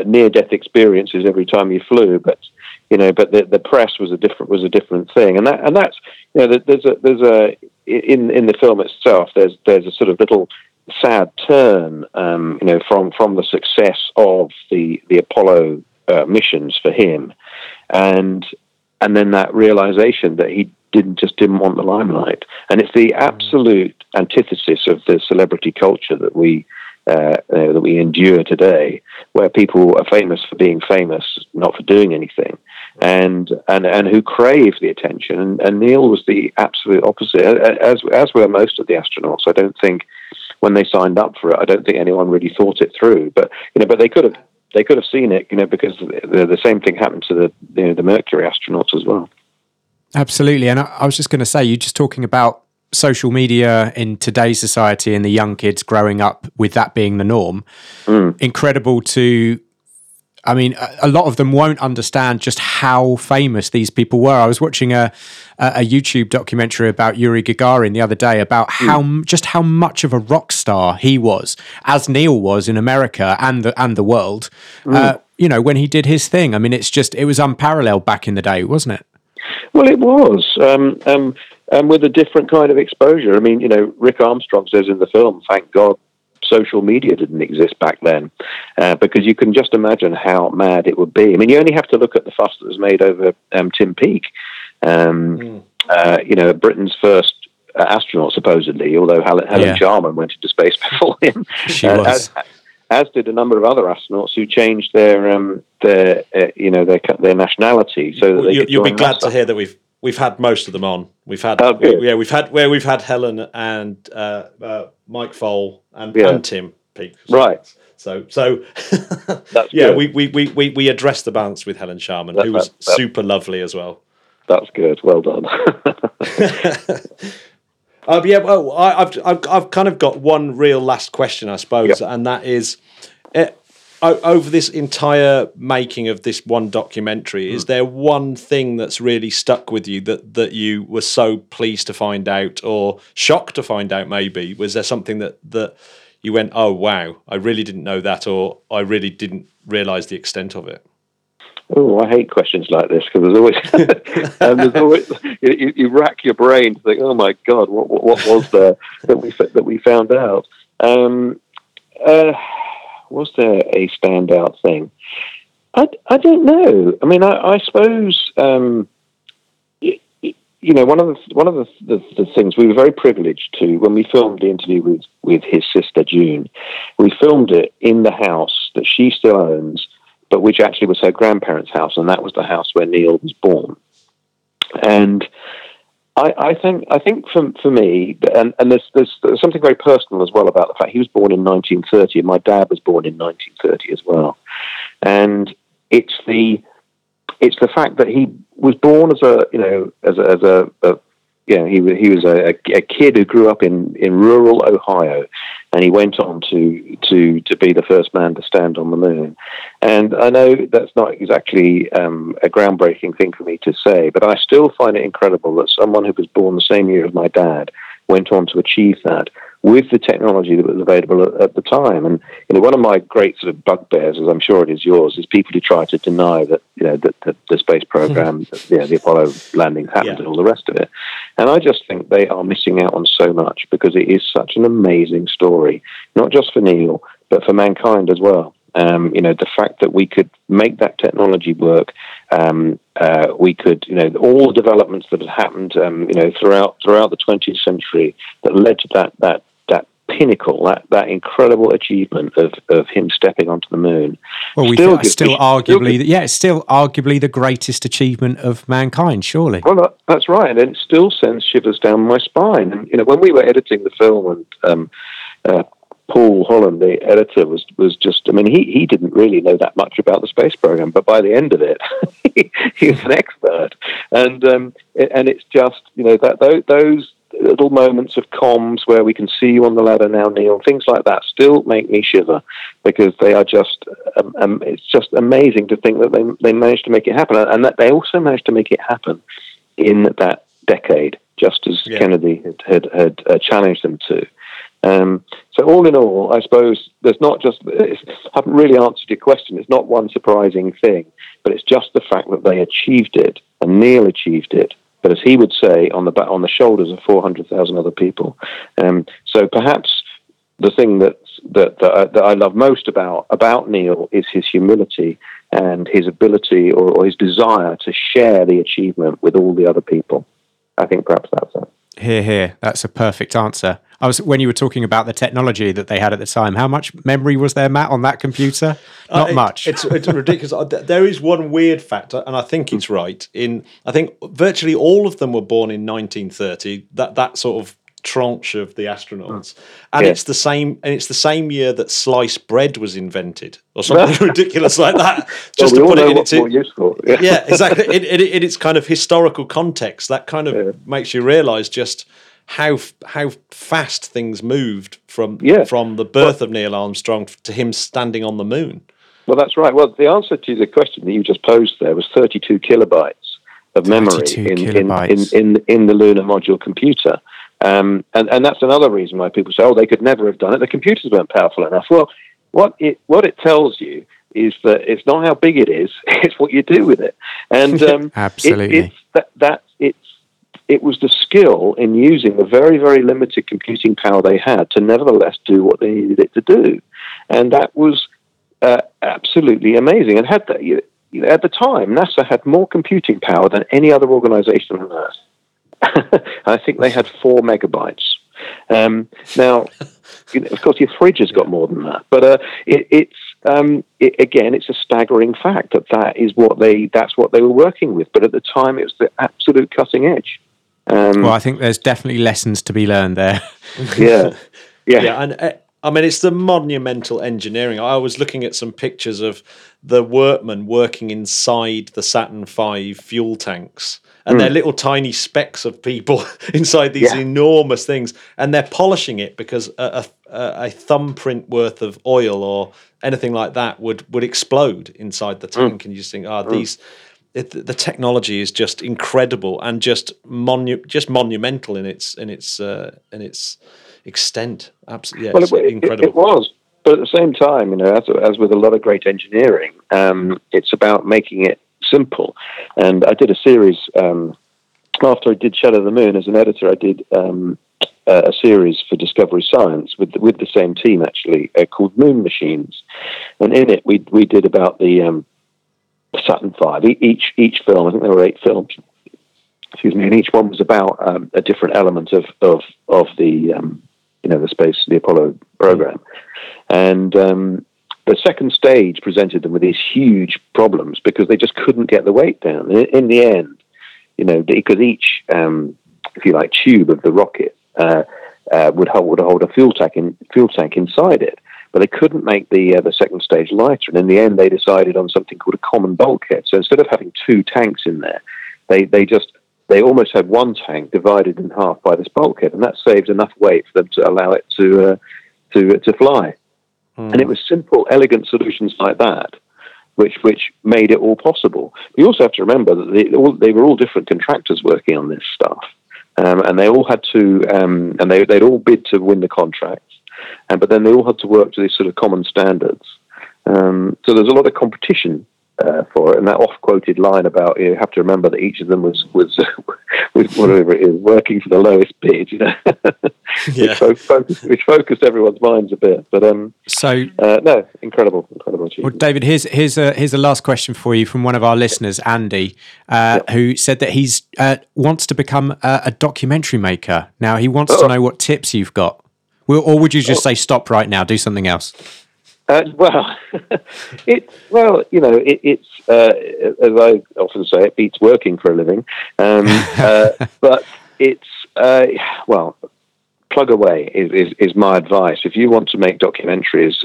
near-death experiences every time he flew, but the press was a different thing, and that's there's the film itself. There's a sort of little sad turn, from the success of the Apollo missions for him, and then that realization that he didn't want the limelight, and it's the absolute antithesis of the celebrity culture that we endure today, where people are famous for being famous, not for doing anything, and who crave the attention. And Neil was the absolute opposite, as were most of the astronauts. I don't think when they signed up for it, I don't think anyone really thought it through. But but they could have seen it, because the same thing happened to the Mercury astronauts as well. Absolutely, and I was just going to say, you're just talking about social media in today's society and the young kids growing up with that being the norm. Incredible to, I mean, a lot of them won't understand just how famous these people were. I was watching a YouTube documentary about Yuri Gagarin the other day about how much of a rock star he was, as Neil was in America and the world. When he did his thing, I mean, it was unparalleled back in the day, wasn't it? Well, it was. And with a different kind of exposure. I mean, Rick Armstrong says in the film, thank God social media didn't exist back then, because you can just imagine how mad it would be. I mean, you only have to look at the fuss that was made over Tim Peake, Britain's first astronaut, supposedly, although Helen Jarman went into space before him. She was. As did a number of other astronauts who changed their nationality. So that you'll be glad NASA. To hear that we've had most of them on. We've had Helen and Mike Fole and Tim Peake. Right. So we addressed the balance with Helen Sharman, who was super lovely as well. That's good. Well done. I've kind of got one real last question, I suppose, and that is, over this entire making of this one documentary, is there one thing that's really stuck with you that you were so pleased to find out, or shocked to find out maybe? Was there something that you went, oh, wow, I really didn't know that, or I really didn't realise the extent of it? Oh, I hate questions like this, because there's always you rack your brain to think, oh my God, what was there that we found out? Was there a standout thing? I don't know. I mean, I suppose one of the things, we were very privileged to, when we filmed the interview with his sister June, we filmed it in the house that she still owns, but which actually was her grandparents' house, and that was the house where Neil was born. And I think for me, and there's something very personal as well about the fact he was born in 1930, and my dad was born in 1930 as well. And it's the fact that he was born as a kid who grew up in rural Ohio, and he went on to be the first man to stand on the moon. And I know that's not exactly a groundbreaking thing for me to say, but I still find it incredible that someone who was born the same year as my dad went on to achieve that with the technology that was available at the time. And one of my great sort of bugbears, as I'm sure it is yours, is people who try to deny that the space program, the Apollo landings happened and all the rest of it. And I just think they are missing out on so much, because it is such an amazing story, not just for Neil, but for mankind as well. The fact that we could make that technology work, we could, all the developments that had happened, throughout the 20th century that led to that pinnacle, that incredible achievement of him stepping onto the moon. Well, it's still arguably the greatest achievement of mankind, surely. Well, that's right, and it still sends shivers down my spine. And, when we were editing the film and Paul Holland, the editor, was just, I mean, he didn't really know that much about the space program, but by the end of it, he was an expert. And it's just, that those little moments of comms where we can see you on the ladder now, Neil, things like that still make me shiver, because they are just, it's just amazing to think that they managed to make it happen, and that they also managed to make it happen in that decade, just as Kennedy had challenged them to. So all in all, I suppose there's not just, I haven't really answered your question. It's not one surprising thing, but it's just the fact that they achieved it, and Neil achieved it. But as he would say, on the shoulders of 400,000 other people. So perhaps the thing that I love most about Neil is his humility and his ability or his desire to share the achievement with all the other people. I think perhaps that's it. Hear, hear. That's a perfect answer. When you were talking about the technology that they had at the time, how much memory was there, Matt, on that computer? Not much. It's ridiculous. There is one weird factor, and I think it's right. I think virtually all of them were born in 1930. That sort of tranche of the astronauts, and yeah. it's the same year that sliced bread was invented, or something ridiculous like that. Just well, we to all put know it into more useful. Yeah, exactly. In its kind of historical context, that kind of makes you realise just how fast things moved from the birth of Neil Armstrong to him standing on the moon. Well, that's right. Well, the answer to the question that you just posed there was 32 kilobytes of memory in the lunar module computer. And that's another reason why people say, oh, they could never have done it. The computers weren't powerful enough. Well, what it tells you is that it's not how big it is; it's what you do with it. And absolutely, it was the skill in using the very, very limited computing power they had to nevertheless do what they needed it to do, and that was absolutely amazing. And at the time, NASA had more computing power than any other organization on Earth. I think they had 4 megabytes. Now, of course, your fridge has got more than that. But it's a staggering fact that is what they were working with. But at the time, it was the absolute cutting edge. Well, I think there's definitely lessons to be learned there. Yeah. And I mean, it's the monumental engineering. I was looking at some pictures of the workmen working inside the Saturn V fuel tanks. And they're little tiny specks of people inside these enormous things. And they're polishing it because a thumbprint worth of oil or anything like that would explode inside the tank. And you just think, the technology is just incredible and just monumental in its extent. Absolutely, it's incredible. It was. But at the same time, as with a lot of great engineering, it's about making it simple. And I did a series after I did Shadow of the Moon as an editor. I did a series for Discovery Science with the same team actually, called Moon Machines, and in it we did about the Saturn V. Each film, I think there were 8 films. Excuse me, and each one was about a different element of the the Apollo program, and. The second stage presented them with these huge problems because they just couldn't get the weight down. In the end, because each, tube of the rocket would hold a fuel tank inside it, but they couldn't make the second stage lighter. And in the end, they decided on something called a common bulkhead. So instead of having 2 tanks in there, they almost had one tank divided in half by this bulkhead, and that saved enough weight for them to allow it to fly. And it was simple, elegant solutions like that, which made it all possible. You also have to remember that they were all different contractors working on this stuff, and they all had to, and they'd all bid to win the contracts, but then they all had to work to these sort of common standards. So there's a lot of competition for it, and that off-quoted line about you have to remember that each of them was whatever it is, working for the lowest bid, which focused everyone's minds a bit. But no, incredible achievement. Well, David, here's a last question for you from one of our listeners, Andy, who said that he's wants to become a documentary maker. Now he wants to know what tips you've got, or would you just say stop right now, do something else? It's as I often say, it beats working for a living. But it's plug away is my advice. If you want to make documentaries,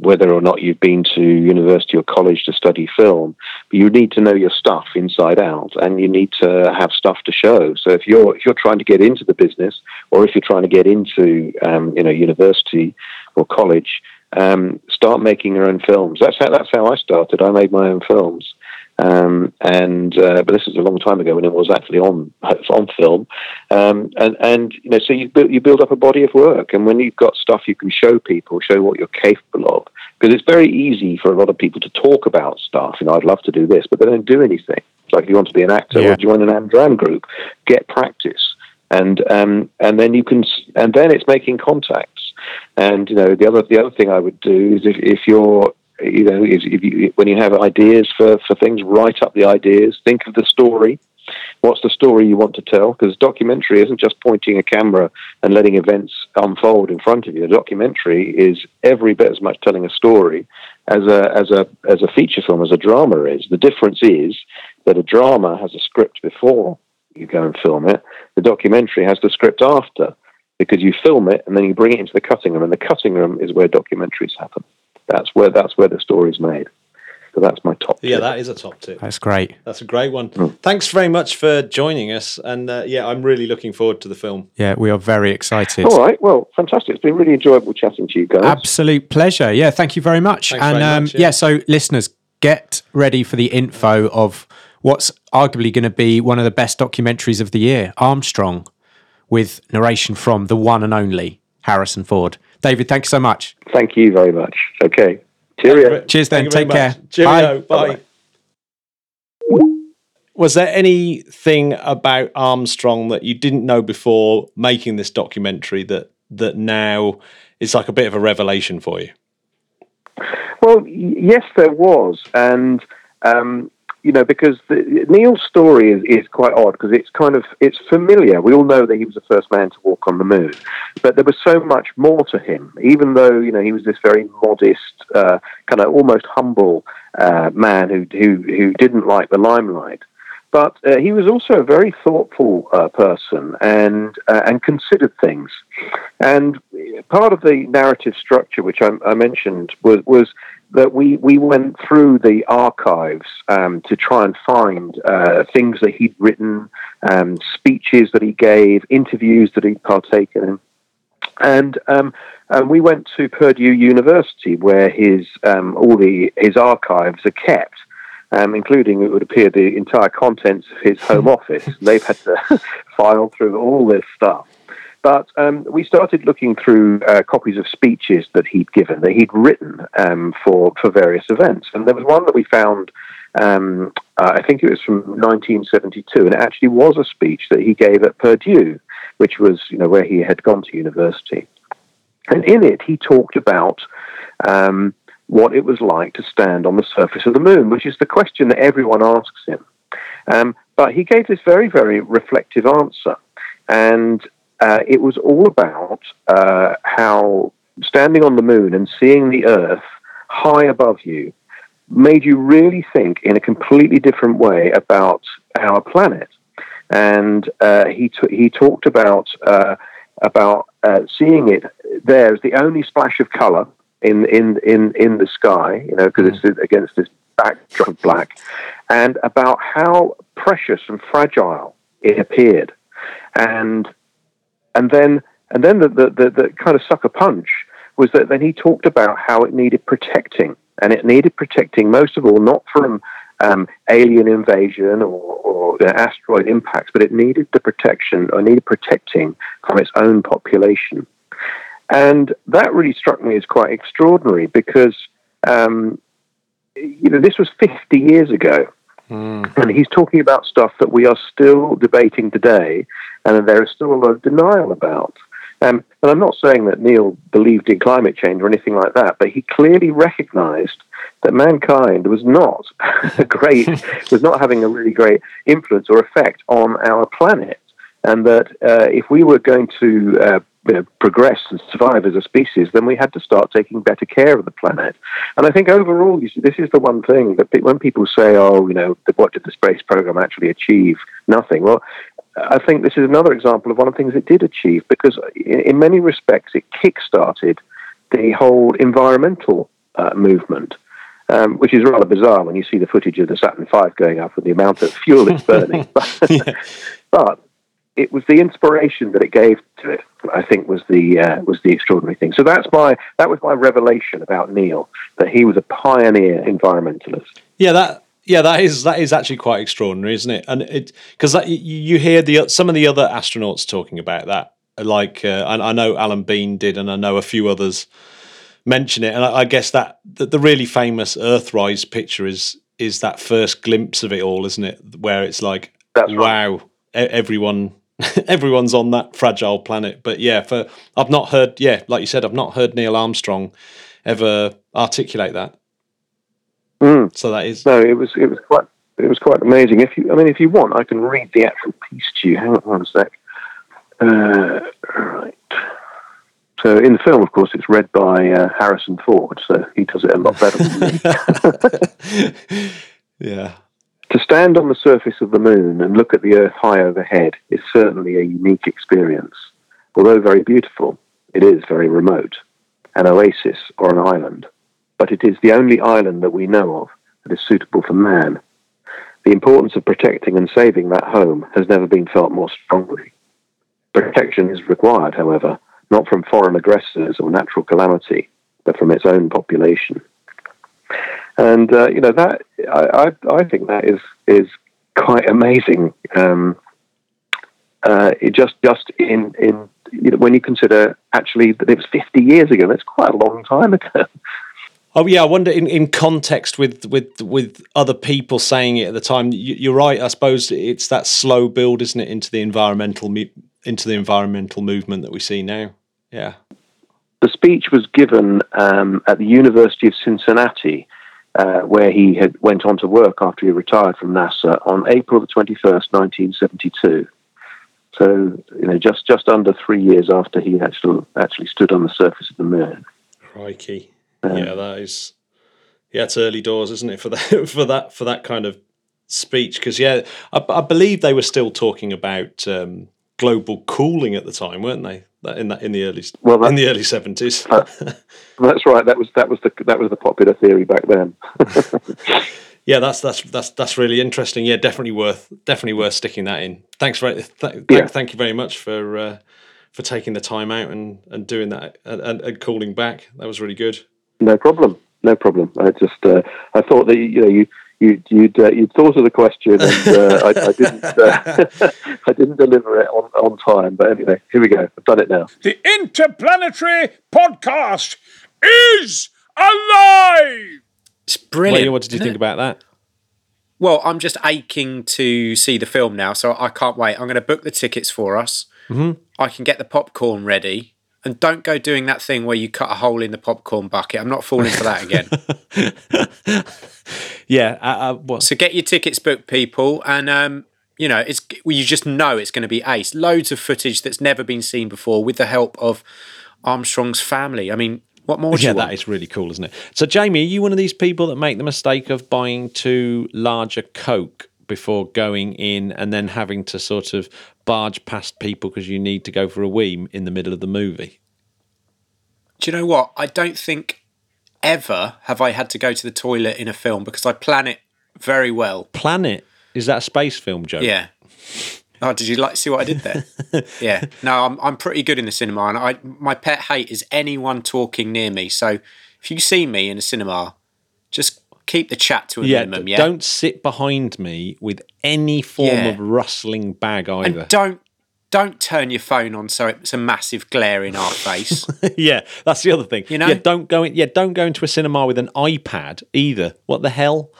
whether or not you've been to university or college to study film, you need to know your stuff inside out, and you need to have stuff to show. So if you're trying to get into the business, or if you're trying to get into university or college, start making your own films. That's how I started. I made my own films, But this was a long time ago when it was actually on film, so you build up a body of work, and when you've got stuff you can show people, show what you're capable of, because it's very easy for a lot of people to talk about stuff. I'd love to do this, but they don't do anything. It's like, if you want to be an actor, or join an Amdram group, get practice, and then it's making contacts. And the other thing I would do is when you have ideas for things, write up the ideas, think of the story. What's the story you want to tell? Because documentary isn't just pointing a camera and letting events unfold in front of you. A documentary is every bit as much telling a story as a feature film, as a drama is. The difference is that a drama has a script before you go and film it. The documentary has the script after, because you film it and then you bring it into the cutting room, and the cutting room is where documentaries happen. That's where the story's made. So that's my top tip. Yeah, that is a top tip. That's great. That's a great one. Mm. Thanks very much for joining us. And I'm really looking forward to the film. Yeah, we are very excited. All right. Well, fantastic. It's been really enjoyable chatting to you guys. Absolute pleasure. Yeah, thank you very much. So listeners, get ready for the info of what's arguably going to be one of the best documentaries of the year, Armstrong, with narration from the one and only Harrison Ford. David, thanks so much. Thank you very much. Okay. Cheerio. Cheers then. Take care. Cheerio. Bye. Bye. Was there anything about Armstrong that you didn't know before making this documentary that now is like a bit of a revelation for you? Well, yes, there was. And, because Neil's story is quite odd, because it's familiar. We all know that he was the first man to walk on the moon, but there was so much more to him. Even though he was this very modest, kind of almost humble man who didn't like the limelight, but he was also a very thoughtful person and considered things. And part of the narrative structure, which I mentioned, was that we went through the archives to try and find things that he'd written, speeches that he gave, interviews that he'd partaken in. And we went to Purdue University, where all his archives are kept, including, it would appear, the entire contents of his home office. They've had to file through all this stuff. But we started looking through copies of speeches that he'd given, that he'd written for various events. And there was one that we found, I think it was from 1972, and it actually was a speech that he gave at Purdue, which was where he had gone to university. And in it, he talked about what it was like to stand on the surface of the moon, which is the question that everyone asks him. But he gave this very, very reflective answer. And it was all about how standing on the moon and seeing the Earth high above you made you really think in a completely different way about our planet. And he talked about seeing it there as the only splash of color in the sky, because it's against this backdrop of black, and about how precious and fragile it appeared. And then the kind of sucker punch was that then he talked about how it needed protecting, and it needed protecting most of all not from alien invasion or asteroid impacts, but it needed the protection, or needed protecting, from its own population. And that really struck me as quite extraordinary, because this was 50 years ago. Mm. And he's talking about stuff that we are still debating today, and there is still a lot of denial about. And I'm not saying that Neil believed in climate change or anything like that, but he clearly recognised that mankind was not having a really great influence or effect on our planet, and that if we were going to progress and survive as a species, then we had to start taking better care of the planet. And I think overall, this is the one thing that when people say, what did the space program actually achieve? Nothing. Well, I think this is another example of one of the things it did achieve, because in many respects, it kick-started the whole environmental movement, which is rather bizarre when you see the footage of the Saturn V going up and the amount of fuel it's burning. But it was the inspiration that it gave to it, I think, was the extraordinary thing. So that was my revelation about Neil, that he was a pioneer environmentalist. Yeah, that Yeah, that is actually quite extraordinary, isn't it? And it, because you hear some of the other astronauts talking about that, like I know Alan Bean did, and I know a few others mention it. And I guess that the really famous Earthrise picture is that first glimpse of it all, isn't it? Where it's like, that's wow, right. everyone's on that fragile planet. But yeah, I've not heard. Yeah, like you said, I've not heard Neil Armstrong ever articulate that. Mm. So that is it was quite amazing. If you want, I can read the actual piece to you. Hang on one sec. Right. So in the film, of course, it's read by Harrison Ford, so he does it a lot better than me. Yeah. To stand on the surface of the moon and look at the Earth high overhead is certainly a unique experience. Although very beautiful, it is very remote, an oasis or an island. But it is the only island that we know of that is suitable for man. The importance of protecting and saving that home has never been felt more strongly. Protection is required, however, not from foreign aggressors or natural calamity, but from its own population. And, you know, that I think that is quite amazing. It just in you know, when you consider actually that it was 50 years ago, that's quite a long time ago. Oh yeah, I wonder in context with other people saying it at the time. You're right. I suppose it's that slow build, isn't it, into the environmental movement that we see now. Yeah. The speech was given at the University of Cincinnati, where he had went on to work after he retired from NASA on April the 21st, 1972. So you know, just under 3 years after he actually stood on the surface of the moon. Crikey. Yeah, that is. Yeah, it's early doors, isn't it, for that kind of speech? Because yeah, I believe they were still talking about global cooling at the time, weren't they? In the early 70s. That's right. That was the popular theory back then. Yeah, that's really interesting. Yeah, definitely worth sticking that in. Thanks very. Thank you very much for taking the time out and doing that and calling back. That was really good. No problem. I just I thought that you'd thought of the question, and I didn't deliver it on time. But anyway, here we go. I've done it now. The Interplanetary Podcast is alive. It's brilliant. Well, what did you think about that? Well, I'm just aching to see the film now, so I can't wait. I'm going to book the tickets for us. Mm-hmm. I can get the popcorn ready. And don't go doing that thing where you cut a hole in the popcorn bucket. I'm not falling for that again. Yeah. So get your tickets booked, people. And, you know, you just know it's going to be ace. Loads of footage that's never been seen before with the help of Armstrong's family. I mean, what more do you want? Yeah, that is really cool, isn't it? So, Jamie, are you one of these people that make the mistake of buying too large a Coke before going in and then having to sort of barge past people because you need to go for a wee in the middle of the movie? Do you know what? I don't think ever have I had to go to the toilet in a film because I plan it very well. Plan it? Is that a space film joke? Yeah. Oh, did you like to see what I did there? Yeah. No, I'm pretty good in the cinema, and my pet hate is anyone talking near me. So if you see me in a cinema, just keep the chat to a minimum. Yeah, don't sit behind me with any form of rustling bag either. And don't turn your phone on so it's a massive glare in our face. Yeah, that's the other thing. You know, don't go into a cinema with an iPad either. What the hell?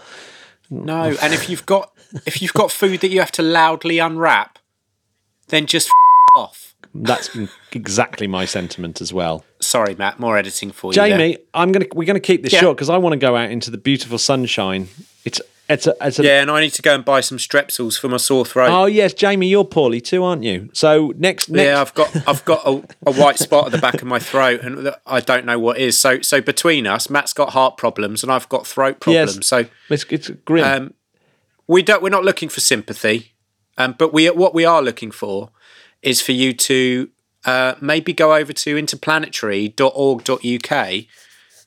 No, and if you've got food that you have to loudly unwrap, then just off. That's exactly my sentiment as well. Sorry, Matt. More editing for you, Jamie. There. We're gonna keep this short because I want to go out into the beautiful sunshine. And I need to go and buy some Strepsils for my sore throat. Oh yes, Jamie, you're poorly too, aren't you? So next. Yeah, I've got a white spot at the back of my throat, and I don't know what is. So between us, Matt's got heart problems, and I've got throat problems. Yes, so it's grim. We're not looking for sympathy, but what we are looking for is for you to maybe go over to interplanetary.org.uk,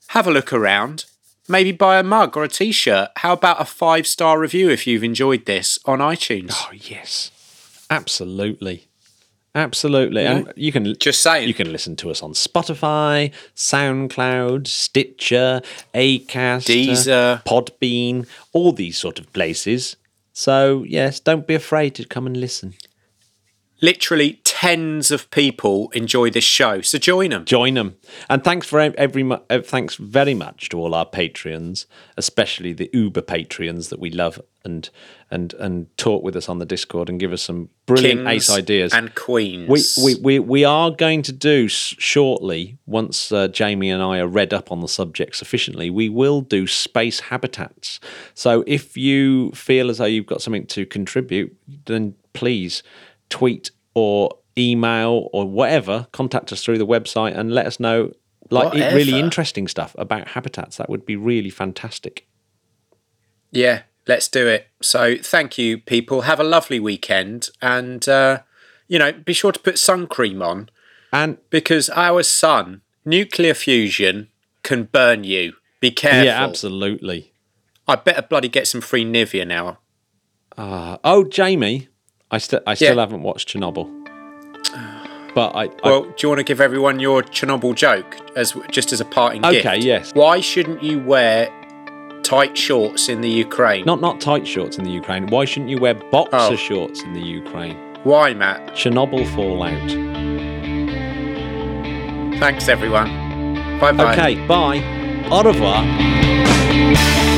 have a look around, maybe buy a mug or a T-shirt. How about a 5-star review if you've enjoyed this on iTunes? Oh, yes. Absolutely. Absolutely. Yeah. And you can just say you can listen to us on Spotify, SoundCloud, Stitcher, Acast, Deezer, Podbean, all these sort of places. So, yes, don't be afraid to come and listen. Literally tens of people enjoy this show, so join them. Join them. And thanks for thanks very much to all our Patreons, especially the Uber Patreons that we love and talk with us on the Discord and give us some brilliant Kings ace ideas and queens. We are going to do shortly, once Jamie and I are read up on the subject sufficiently, we will do space habitats. So if you feel as though you've got something to contribute, then please tweet or email or whatever, contact us through the website and let us know really interesting stuff about habitats. That would be really fantastic. Yeah, let's do it. So thank you, people. Have a lovely weekend and, be sure to put sun cream on because our sun, nuclear fusion, can burn you. Be careful. Yeah, absolutely. I better bloody get some free Nivea now. Jamie... I still haven't watched Chernobyl. But do you want to give everyone your Chernobyl joke just as a parting gift? Okay, yes. Why shouldn't you wear tight shorts in the Ukraine? Not tight shorts in the Ukraine. Why shouldn't you wear boxer shorts in the Ukraine? Why, Matt? Chernobyl fallout. Thanks, everyone. Bye-bye. Okay, bye. Au revoir.